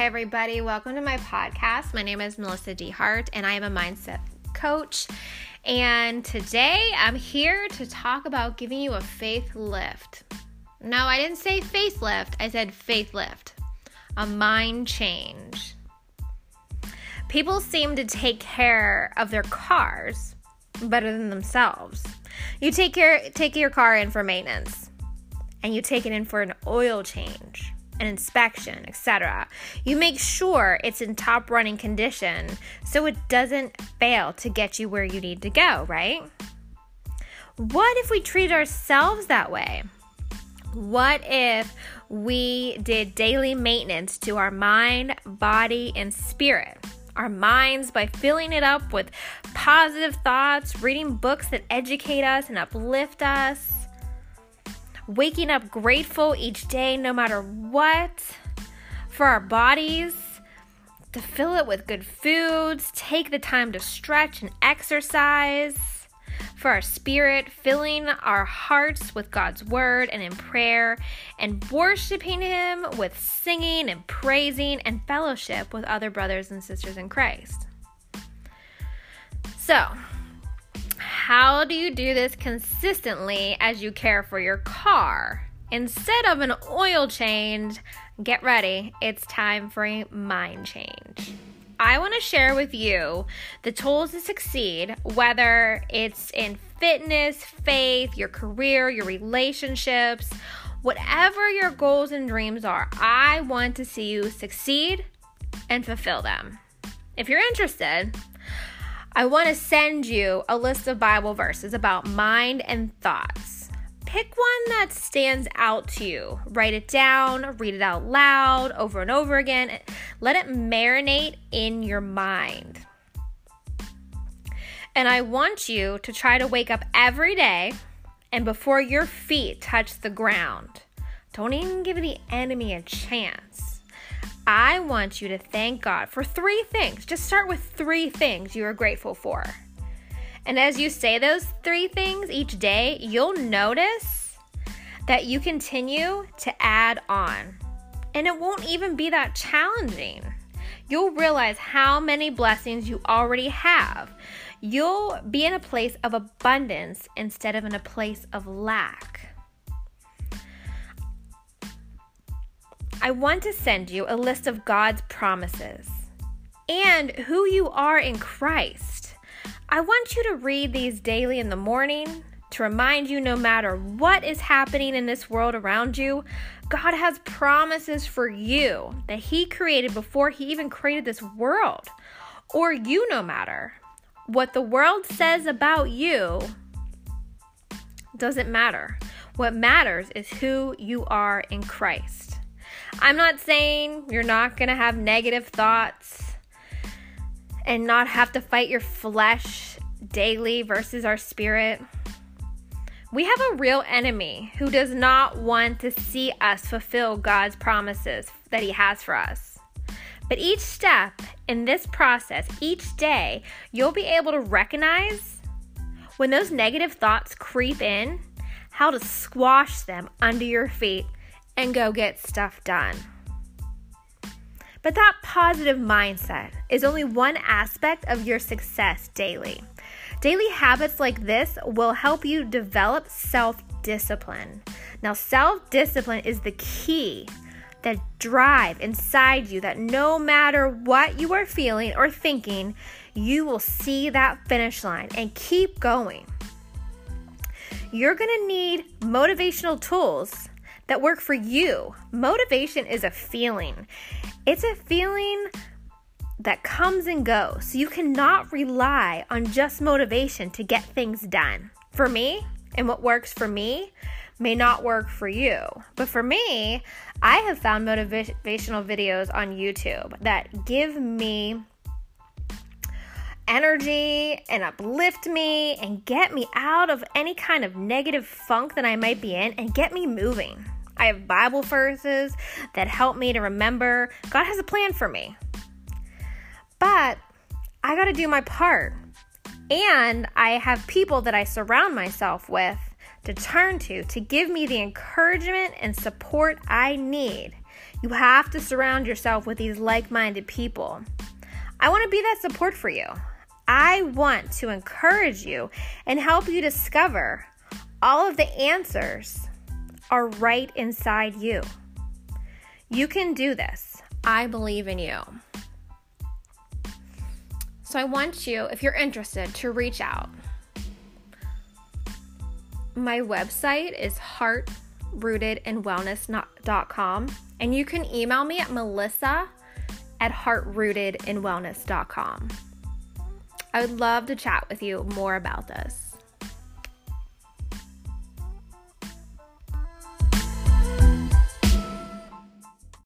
Hey everybody, welcome to my podcast. My name is Melissa D. Hart and I am a mindset coach. And today I'm here to talk about giving you a faith lift. No, I didn't say facelift. I said faith lift. A mind change. People seem to take care of their cars better than themselves. You take your car in for maintenance and you take it in for an oil change, an inspection, etc. You make sure it's in top running condition so it doesn't fail to get you where you need to go, right? What if we treated ourselves that way? What if we did daily maintenance to our mind, body, and spirit? Our minds by filling it up with positive thoughts, reading books that educate us and uplift us, waking up grateful each day no matter what, for our bodies, to fill it with good foods, take the time to stretch and exercise, for our spirit, filling our hearts with God's word and in prayer, and worshiping him with singing and praising and fellowship with other brothers and sisters in Christ. So, how do you do this consistently as you care for your car? Instead of an oil change, get ready. It's time for a mind change. I want to share with you the tools to succeed, whether it's in fitness, faith, your career, your relationships, whatever your goals and dreams are. I want to see you succeed and fulfill them. If you're interested, I want to send you a list of Bible verses about mind and thoughts. Pick one that stands out to you. Write it down, read it out loud over and over again. Let it marinate in your mind. And I want you to try to wake up every day and before your feet touch the ground. Don't even give the enemy a chance. I want you to thank God for three things. Just start with three things you are grateful for. And as you say those three things each day, you'll notice that you continue to add on. And it won't even be that challenging. You'll realize how many blessings you already have. You'll be in a place of abundance instead of in a place of lack. I want to send you a list of God's promises and who you are in Christ. I want you to read these daily in the morning to remind you no matter what is happening in this world around you, God has promises for you that he created before he even created this world, or you no matter. What the world says about you doesn't matter. What matters is who you are in Christ. I'm not saying you're not going to have negative thoughts and not have to fight your flesh daily versus our spirit. We have a real enemy who does not want to see us fulfill God's promises that he has for us. But each step in this process, each day, you'll be able to recognize when those negative thoughts creep in, how to squash them under your feet and go get stuff done. But that positive mindset is only one aspect of your success daily. Daily habits like this will help you develop self-discipline. Now, self-discipline is the key, that drive inside you that no matter what you are feeling or thinking, you will see that finish line and keep going. You're going to need motivational tools that work for you. Motivation is a feeling. It's a feeling that comes and goes. So you cannot rely on just motivation to get things done. For me, and what works for me may not work for you. But for me, I have found motivational videos on YouTube that give me energy and uplift me and get me out of any kind of negative funk that I might be in and get me moving. I have Bible verses that help me to remember God has a plan for me. But I got to do my part. And I have people that I surround myself with to turn to give me the encouragement and support I need You have to surround yourself with these like-minded people. I want to be that support for you. I want to encourage you and help you discover all of the answers are right inside you. You can do this. I believe in you. So I want you, if you're interested, to reach out. My website is heartrootedinwellness.com, and you can email me at melissa@heartrootedinwellness.com. I would love to chat with you more about this.